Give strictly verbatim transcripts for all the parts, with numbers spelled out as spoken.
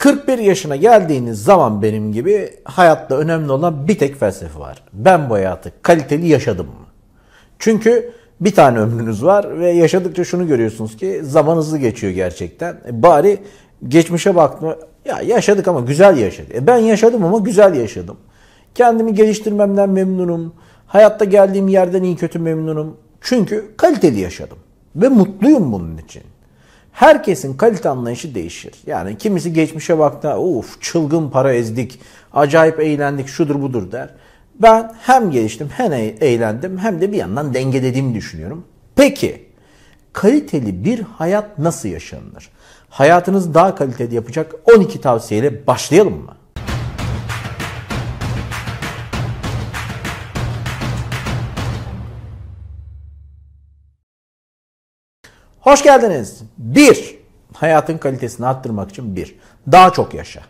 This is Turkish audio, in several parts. kırk bir yaşına geldiğiniz zaman benim gibi hayatta önemli olan bir tek felsefe var. Ben bu hayatı kaliteli yaşadım mı? Çünkü bir tane ömrünüz var ve yaşadıkça şunu görüyorsunuz ki zaman hızlı geçiyor gerçekten. E bari geçmişe bakma. Ya yaşadık ama güzel yaşadık. E ben yaşadım ama güzel yaşadım. Kendimi geliştirmemden memnunum. Hayatta geldiğim yerden iyi kötü memnunum. Çünkü kaliteli yaşadım ve mutluyum bunun için. Herkesin kalite anlayışı değişir. Yani kimisi geçmişe baktığında of çılgın para ezdik, acayip eğlendik, şudur budur der. Ben hem geliştim hem eğlendim hem de bir yandan dengelediğimi düşünüyorum. Peki kaliteli bir hayat nasıl yaşanır? Hayatınızı daha kaliteli yapacak on iki tavsiyeyle başlayalım mı? Hoş geldiniz. bir. Hayatın kalitesini arttırmak için bir. Daha çok yaşa.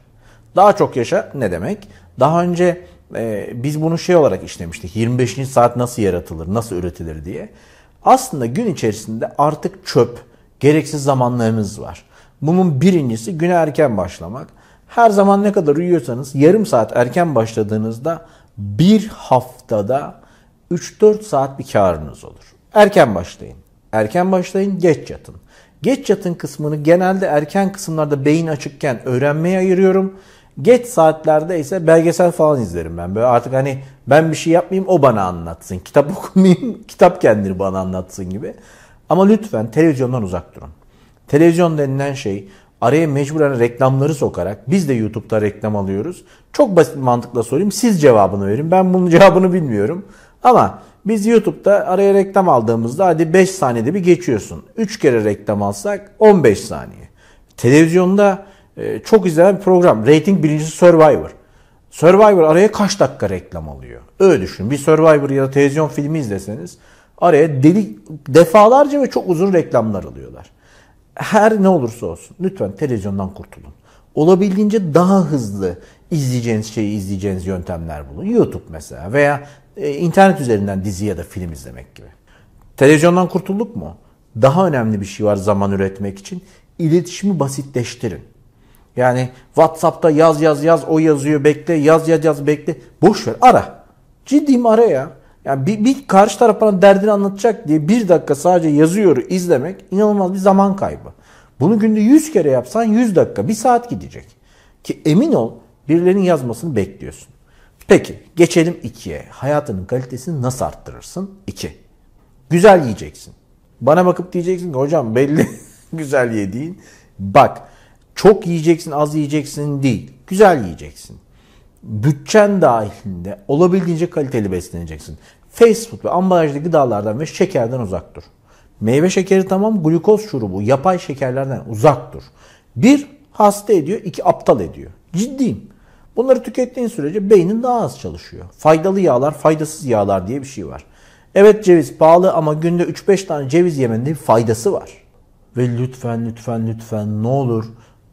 Daha çok yaşa ne demek? Daha önce e, biz bunu şey olarak işlemiştik. yirmi beşinci saat nasıl yaratılır, nasıl üretilir diye. Aslında gün içerisinde artık çöp, gereksiz zamanlarınız var. Bunun birincisi güne erken başlamak. Her zaman ne kadar uyuyorsanız yarım saat erken başladığınızda bir haftada üç dört saat bir karınız olur. Erken başlayın. Erken başlayın, geç yatın. Geç yatın kısmını genelde erken kısımlarda beyin açıkken öğrenmeye ayırıyorum. Geç saatlerde ise belgesel falan izlerim ben. Böyle artık hani ben bir şey yapmayayım o bana anlatsın. Kitap okumayayım, kitap kendini bana anlatsın gibi. Ama lütfen televizyondan uzak durun. Televizyon denilen şey araya mecburen reklamları sokarak biz de YouTube'da reklam alıyoruz. Çok basit bir mantıkla sorayım. Siz cevabını verin. Ben bunun cevabını bilmiyorum. Ama biz YouTube'da araya reklam aldığımızda hadi beş saniyede bir geçiyorsun. üç kere reklam alsak on beş saniye. Televizyonda e, çok izlenen bir program. Rating birincisi Survivor. Survivor araya kaç dakika reklam alıyor? Öyle düşün. Bir Survivor ya da televizyon filmi izleseniz araya deli, defalarca ve çok uzun reklamlar alıyorlar. Her ne olursa olsun lütfen televizyondan kurtulun. Olabildiğince daha hızlı izleyeceğiniz şeyi izleyeceğiniz yöntemler bulun. YouTube mesela veya İnternet üzerinden dizi ya da film izlemek gibi. Televizyondan kurtulduk mu? Daha önemli bir şey var zaman üretmek için. İletişimi basitleştirin. Yani WhatsApp'ta yaz yaz yaz o yazıyor bekle yaz yaz yaz bekle. Boş ver ara. Ciddiyim ara ya. Yani bir, bir karşı taraf bana derdini anlatacak diye bir dakika sadece yazıyor izlemek inanılmaz bir zaman kaybı. Bunu günde yüz kere yapsan yüz dakika bir saat gidecek. Ki emin ol birilerinin yazmasını bekliyorsun. Peki geçelim ikiye. Hayatının kalitesini nasıl arttırırsın? iki. Güzel yiyeceksin. Bana bakıp diyeceksin ki hocam belli güzel yediğin. Bak çok yiyeceksin az yiyeceksin değil. Güzel yiyeceksin. Bütçen dahilinde olabildiğince kaliteli besleneceksin. Fast food ve ambalajlı gıdalardan ve şekerden uzak dur. Meyve şekeri tamam glukoz şurubu yapay şekerlerden uzak dur. bir. Hasta ediyor. iki. Aptal ediyor. Ciddiyim. Bunları tükettiğin sürece beynin daha az çalışıyor. Faydalı yağlar, faydasız yağlar diye bir şey var. Evet ceviz pahalı ama günde üç beş tane ceviz yemenin de bir faydası var. Ve lütfen lütfen lütfen ne olur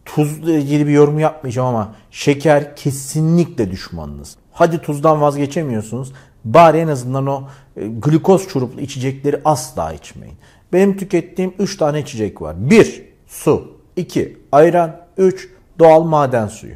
tuzla ilgili bir yorum yapmayacağım ama şeker kesinlikle düşmanınız. Hadi tuzdan vazgeçemiyorsunuz. Bari en azından o glukoz çuruplu içecekleri asla içmeyin. Benim tükettiğim üç tane içecek var. bir. Su. iki. Ayran. üç. Doğal maden suyu.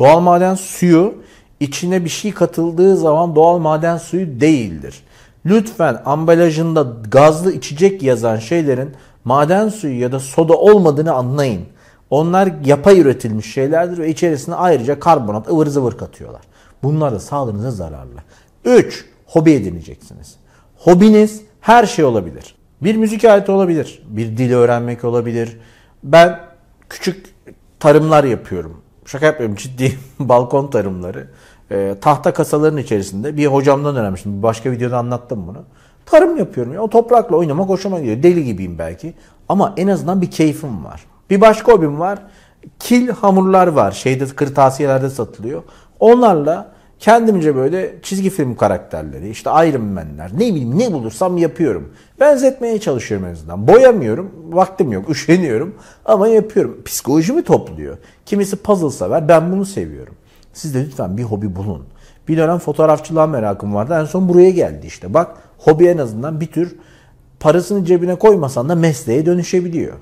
Doğal maden suyu içine bir şey katıldığı zaman doğal maden suyu değildir. Lütfen ambalajında gazlı içecek yazan şeylerin maden suyu ya da soda olmadığını anlayın. Onlar yapay üretilmiş şeylerdir ve içerisine ayrıca karbonat ıvır zıvır katıyorlar. Bunlar da sağlığınıza zararlı. üç. Hobi edineceksiniz. Hobiniz her şey olabilir. Bir müzik aleti olabilir. Bir dil öğrenmek olabilir. Ben küçük tarımlar yapıyorum. Şaka yapmıyorum ciddi balkon tarımları. E, tahta kasaların içerisinde bir hocamdan öğrenmiştim. Bir başka videoda anlattım bunu. Tarım yapıyorum ya. O toprakla oynamak hoşuma gidiyor. Deli gibiyim belki. Ama en azından bir keyfim var. Bir başka hobim var. kil hamurlar var. Şeyde, kırtasiyelerde satılıyor. Onlarla kendimce böyle çizgi film karakterleri, işte Iron Man'ler, ne bileyim ne bulursam yapıyorum. Benzetmeye çalışıyorum en azından. Boyamıyorum, vaktim yok, üşeniyorum ama yapıyorum. Psikolojimi topluyor. Kimisi puzzle sever, ben bunu seviyorum. Siz de lütfen bir hobi bulun. Bir dönem fotoğrafçılığa merakım vardı. En son buraya geldi işte. Bak, hobi en azından bir tür parasını cebine koymasan da mesleğe dönüşebiliyor.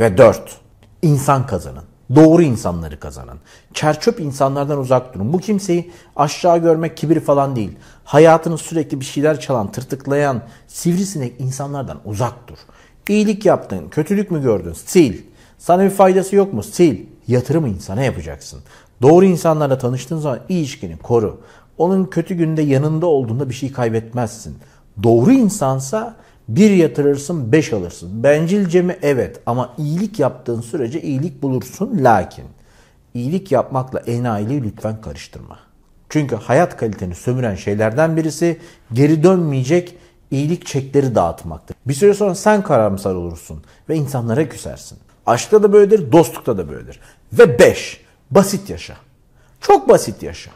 Ve dört, insan kazanın. Doğru insanları kazanın. Çerçöp insanlardan uzak durun. Bu kimseyi aşağı görmek kibir falan değil. Hayatını sürekli bir şeyler çalan, tırtıklayan, sivrisinek insanlardan uzak dur. İyilik yaptın, kötülük mü gördün? Sil. Sana bir faydası yok mu? Sil. Yatırımı insana yapacaksın. Doğru insanlarla tanıştığın zaman ilişkini koru. Onun kötü günde yanında olduğunda bir şey kaybetmezsin. Doğru insansa bir yatırırsın, beş alırsın. Bencilce mi? Evet. Ama iyilik yaptığın sürece iyilik bulursun. Lakin iyilik yapmakla enayiliği lütfen karıştırma. Çünkü hayat kaliteni sömüren şeylerden birisi geri dönmeyecek iyilik çekleri dağıtmaktır. Bir süre sonra sen karamsar olursun ve insanlara küsersin. Aşkta da böyledir, dostlukta da böyledir. Ve beş, basit yaşa. Çok basit yaşa.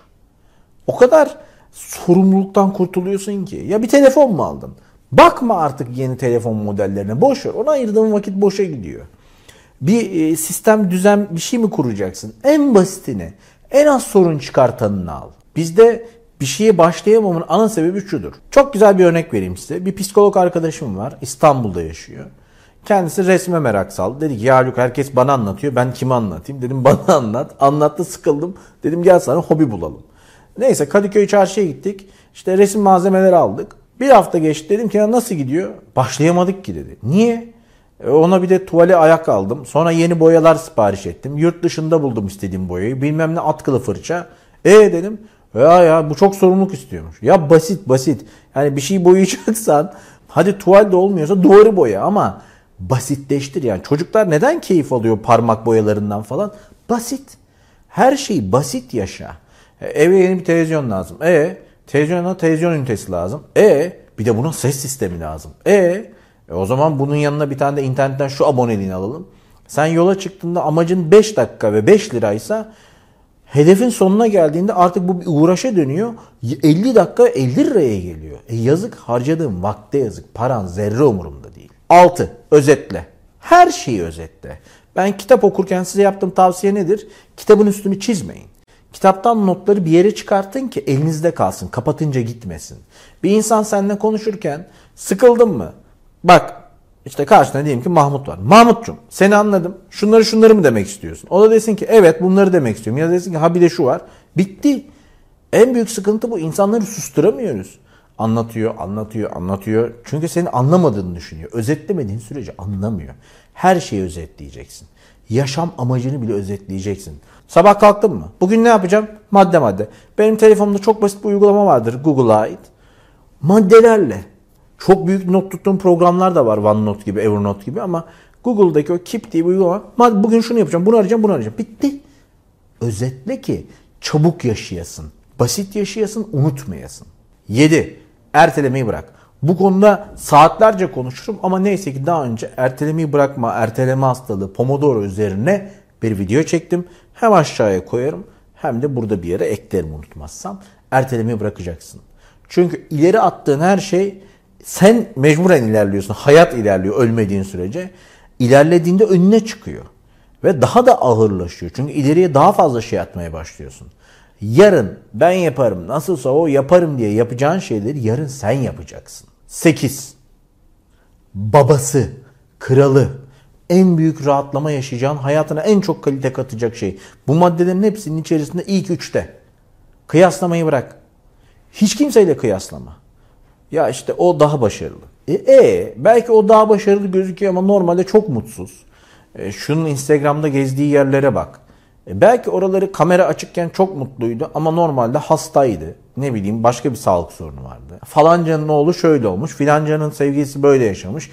O kadar sorumluluktan kurtuluyorsun ki. Ya bir telefon mu aldın? Bakma artık yeni telefon modellerine. Boş ver. Ona ayırdığın vakit boşa gidiyor. Bir sistem, düzen, bir şey mi kuracaksın? En basitini, en az sorun çıkartanını al. Bizde bir şeye başlayamamın ana sebebi şudur. Çok güzel bir örnek vereyim size. Bir psikolog arkadaşım var. İstanbul'da yaşıyor. Kendisi resme merak saldı. Dedi ki ya Haluk, herkes bana anlatıyor. Ben kime anlatayım? Dedim bana anlat. Anlattı, sıkıldım. Dedim gel sana hobi bulalım. Neyse, Kadıköy çarşıya gittik. İşte resim malzemeleri aldık. Bir hafta geçti, dedim ki ya nasıl gidiyor? Başlayamadık ki dedi. Niye? E ona bir de tuvale ayak aldım. Sonra yeni boyalar sipariş ettim. Yurt dışında buldum istediğim boyayı. Bilmem ne atkılı fırça. E dedim ya ya bu çok sorumluluk istiyormuş. Ya basit basit. Yani bir şey boyayacaksan hadi tuval de olmuyorsa doğru boya ama basitleştir yani. Çocuklar neden keyif alıyor parmak boyalarından falan? Basit. Her şeyi basit yaşa. E, eve yeni bir televizyon lazım. E Televizyona televizyon ünitesi lazım. E bir de buna ses sistemi lazım. E, e o zaman bunun yanına bir tane de internetten şu aboneliğini alalım. Sen yola çıktığında amacın beş dakika ve beş liraysa hedefin sonuna geldiğinde artık bu bir uğraşa dönüyor. elli dakika elli liraya geliyor. E yazık, harcadığın vakte yazık. Paran zerre umurumda değil. altı. Özetle. Her şeyi özetle. Ben kitap okurken size yaptığım tavsiye nedir? Kitabın üstünü çizmeyin. Kitaptan notları bir yere çıkartın ki elinizde kalsın. Kapatınca gitmesin. Bir insan seninle konuşurken sıkıldın mı? Bak işte karşına diyelim ki Mahmut var. Mahmut'cum seni anladım. Şunları şunları mı demek istiyorsun? O da desin ki evet bunları demek istiyorum. Ya da desin ki ha bir de şu var. Bitti. En büyük sıkıntı bu. İnsanları susturamıyoruz. Anlatıyor, anlatıyor, anlatıyor. Çünkü senin anlamadığını düşünüyor. Özetlemediğin sürece anlamıyor. Her şeyi özetleyeceksin. Yaşam amacını bile özetleyeceksin. Sabah kalktın mı? Bugün ne yapacağım? Madde madde. Benim telefonumda çok basit bir uygulama vardır. Google'a ait. Maddelerle. Çok büyük not tuttuğum programlar da var. OneNote gibi, Evernote gibi ama Google'daki o Keep diye bir uygulama. Bugün şunu yapacağım, bunu arayacağım, bunu arayacağım. Bitti. Özetle ki çabuk yaşayasın. Basit yaşayasın, unutmayasın. yedi. Ertelemeyi bırak. Bu konuda saatlerce konuşurum ama neyse ki daha önce ertelemeyi bırakma, erteleme hastalığı, Pomodoro üzerine bir video çektim. Hem aşağıya koyarım hem de burada bir yere eklerim unutmazsam. Ertelemeyi bırakacaksın. Çünkü ileri attığın her şey, sen mecburen ilerliyorsun. Hayat ilerliyor ölmediğin sürece. İlerlediğinde önüne çıkıyor. Ve daha da ağırlaşıyor. Çünkü ileriye daha fazla şey atmaya başlıyorsun. Yarın ben yaparım, nasılsa o yaparım diye yapacağın şeyleri yarın sen yapacaksın. sekiz. Babası, kralı, en büyük rahatlama yaşayacağın, hayatına en çok kalite katacak şey. Bu maddelerin hepsinin içerisinde ilk üçte. Kıyaslamayı bırak. Hiç kimseyle kıyaslama. Ya işte o daha başarılı. E, e belki o daha başarılı gözüküyor ama normalde çok mutsuz. E, şunun Instagram'da gezdiği yerlere bak. E, belki oraları kamera açıkken çok mutluydu ama normalde hastaydı. Ne bileyim başka bir sağlık sorunu vardı. Falancanın oğlu şöyle olmuş, filancanın sevgilisi böyle yaşamış.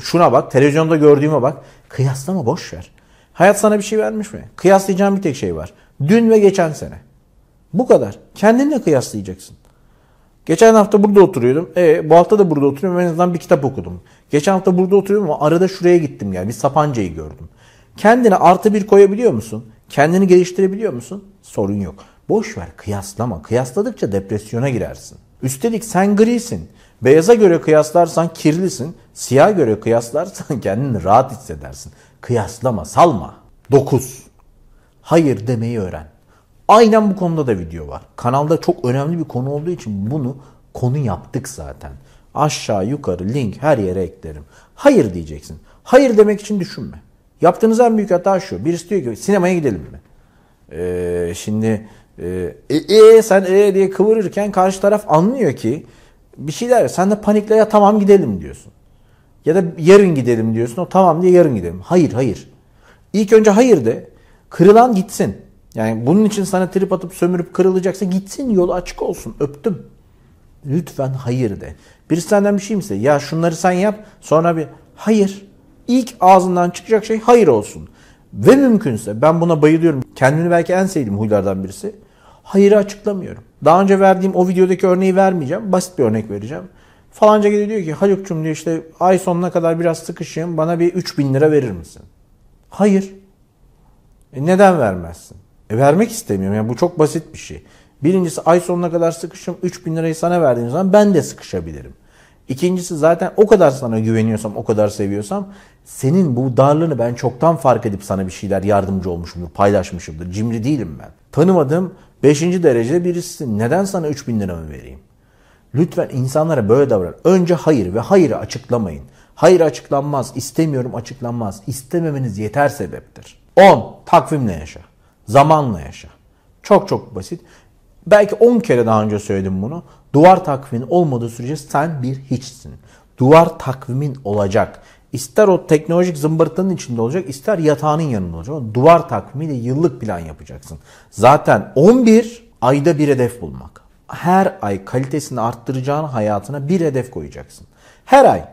Şuna bak, televizyonda gördüğüme bak. Kıyaslama, boş ver. Hayat sana bir şey vermiş mi? Kıyaslayacağın bir tek şey var. Dün ve geçen sene. Bu kadar. Kendinle kıyaslayacaksın. Geçen hafta burada oturuyordum. E, bu hafta da burada oturuyorum. En azından bir kitap okudum. Geçen hafta burada oturuyordum ama arada şuraya gittim yani. Bir Sapanca'yı gördüm. Kendine artı bir koyabiliyor musun? Kendini geliştirebiliyor musun? Sorun yok. Boş ver, kıyaslama. Kıyasladıkça depresyona girersin. Üstelik sen grisin. Beyaza göre kıyaslarsan kirlisin. Siyaha göre kıyaslarsan kendini rahat hissedersin. Kıyaslama, salma. dokuz. Hayır demeyi öğren. Aynen bu konuda da video var. Kanalda çok önemli bir konu olduğu için bunu konu yaptık zaten. Aşağı yukarı link her yere eklerim. Hayır diyeceksin. Hayır demek için düşünme. Yaptığınız en büyük hata şu. Birisi diyor ki sinemaya gidelim mi? Ee, şimdi e, e, sen e diye kıvırırken karşı taraf anlıyor ki bir şeyler. Sen de panikle ya tamam gidelim diyorsun. Ya da yarın gidelim diyorsun. O tamam diye yarın gidelim. Hayır hayır. İlk önce hayır de. Kırılan gitsin. Yani bunun için sana trip atıp sömürüp kırılacaksa gitsin, yolu açık olsun. Öptüm. Lütfen hayır de. Birisi senden bir şey mi ister? Ya şunları sen yap. Sonra bir hayır. İlk ağzından çıkacak şey hayır olsun. Ve mümkünse, ben buna bayılıyorum. Kendimi belki en sevdiğim huylardan birisi. Hayırı açıklamıyorum. Daha önce verdiğim o videodaki örneği vermeyeceğim. Basit bir örnek vereceğim. Falanca geliyor diyor ki Haluk'cum diyor işte ay sonuna kadar biraz sıkışayım. Bana bir üç bin lira verir misin? Hayır. E neden vermezsin? E vermek istemiyorum. Yani bu çok basit bir şey. Birincisi ay sonuna kadar sıkışım, üç bin lirayı sana verdiğim zaman ben de sıkışabilirim. İkincisi zaten o kadar sana güveniyorsam, o kadar seviyorsam senin bu darlığını ben çoktan fark edip sana bir şeyler yardımcı olmuşumdur, paylaşmışımdır. Cimri değilim ben. Tanımadığım beşinci derecede birisi. Neden sana üç bin liramı vereyim? Lütfen insanlara böyle davran. Önce hayır ve hayırı açıklamayın. Hayır açıklanmaz, istemiyorum açıklanmaz. İstememeniz yeter sebeptir. on. Takvimle yaşa. Zamanla yaşa. Çok çok basit. Belki on kere daha önce söyledim bunu. Duvar takvimin olmadığı sürece sen bir hiçsin. Duvar takvimin olacak. İster o teknolojik zımbırtının içinde olacak, ister yatağının yanında olacak. Duvar takvimiyle yıllık plan yapacaksın. Zaten on bir ayda bir hedef bulmak. Her ay kalitesini arttıracağın hayatına bir hedef koyacaksın. Her ay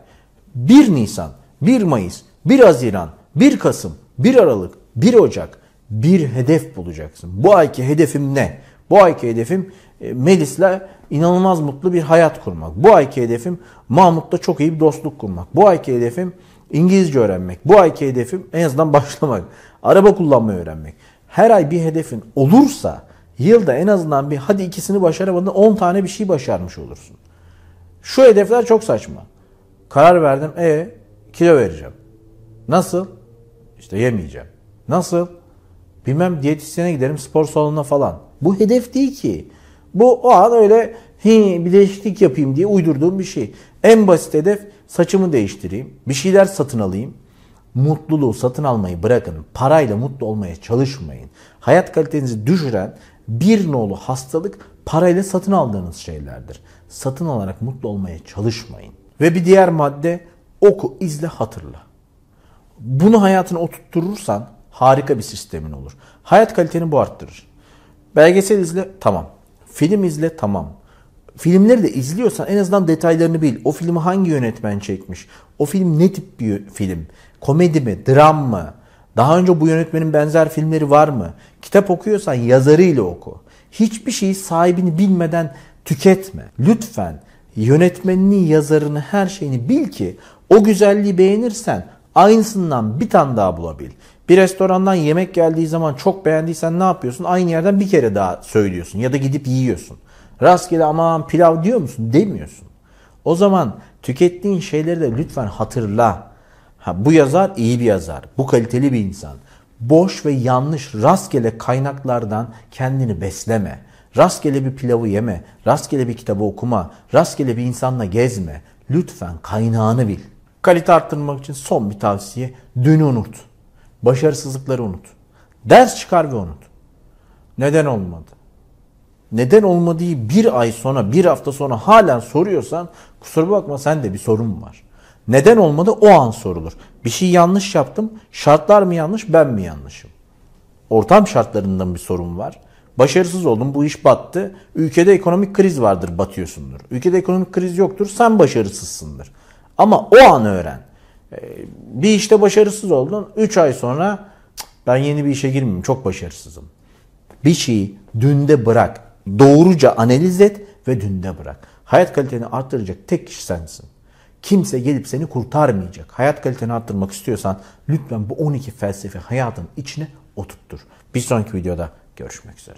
bir Nisan, bir Mayıs, bir Haziran, bir Kasım, bir Aralık, bir Ocak bir hedef bulacaksın. Bu ayki hedefim ne? Bu ayki hedefim Melis'le inanılmaz mutlu bir hayat kurmak. Bu ayki hedefim Mahmut'la çok iyi bir dostluk kurmak. Bu ayki hedefim İngilizce öğrenmek. Bu ayki hedefim en azından başlamak. Araba kullanmayı öğrenmek. Her ay bir hedefin olursa yılda en azından bir hadi ikisini başaramadın on tane bir şey başarmış olursun. Şu hedefler çok saçma. Karar verdim. E kilo vereceğim. Nasıl? İşte yemeyeceğim. Nasıl? Bilmem diyetisyene giderim, spor salonuna falan. Bu hedef değil ki. Bu o an öyle bir değişiklik yapayım diye uydurduğum bir şey. En basit hedef saçımı değiştireyim. Bir şeyler satın alayım. Mutluluğu satın almayı bırakın. Parayla mutlu olmaya çalışmayın. Hayat kalitenizi düşüren bir nolu hastalık parayla satın aldığınız şeylerdir. Satın alarak mutlu olmaya çalışmayın. Ve bir diğer madde oku, izle, hatırla. Bunu hayatına oturtturursan harika bir sistemin olur. Hayat kaliteni bu arttırır. Belgesel izle, tamam. Film izle, tamam. Filmleri de izliyorsan en azından detaylarını bil. O filmi hangi yönetmen çekmiş? O film ne tip bir film? Komedi mi? Dram mı? Daha önce bu yönetmenin benzer filmleri var mı? Kitap okuyorsan yazarıyla oku. Hiçbir şeyi sahibini bilmeden tüketme. Lütfen yönetmenini, yazarını, her şeyini bil ki o güzelliği beğenirsen aynısından bir tane daha bulabil. Bir restorandan yemek geldiği zaman çok beğendiysen ne yapıyorsun? Aynı yerden bir kere daha söylüyorsun ya da gidip yiyorsun. Rastgele aman pilav diyor musun? Demiyorsun. O zaman tükettiğin şeyleri de lütfen hatırla. Ha, bu yazar iyi bir yazar. Bu kaliteli bir insan. Boş ve yanlış rastgele kaynaklardan kendini besleme. Rastgele bir pilavı yeme. Rastgele bir kitabı okuma. Rastgele bir insanla gezme. Lütfen kaynağını bil. Kalite arttırmak için son bir tavsiye. Dünü unut. Başarısızlıkları unut. Ders çıkar ve unut. Neden olmadı? Neden olmadığı bir ay sonra, bir hafta sonra halen soruyorsan kusura bakma sende bir sorun var. Neden olmadı o an sorulur. Bir şey yanlış yaptım. Şartlar mı yanlış, ben mi yanlışım? Ortam şartlarından bir sorun var. Başarısız oldum, bu iş battı. Ülkede ekonomik kriz vardır, batıyorsundur. Ülkede ekonomik kriz yoktur, sen başarısızsındır. Ama o an öğren. Bir işte başarısız oldun. üç ay sonra ben yeni bir işe girmeyeyim. Çok başarısızım. Bir şeyi dünde bırak. Doğruca analiz et ve dünde bırak. Hayat kaliteni arttıracak tek kişi sensin. kimse gelip seni kurtarmayacak. Hayat kaliteni arttırmak istiyorsan lütfen bu on iki felsefe hayatın içine oturttur. Bir sonraki videoda görüşmek üzere.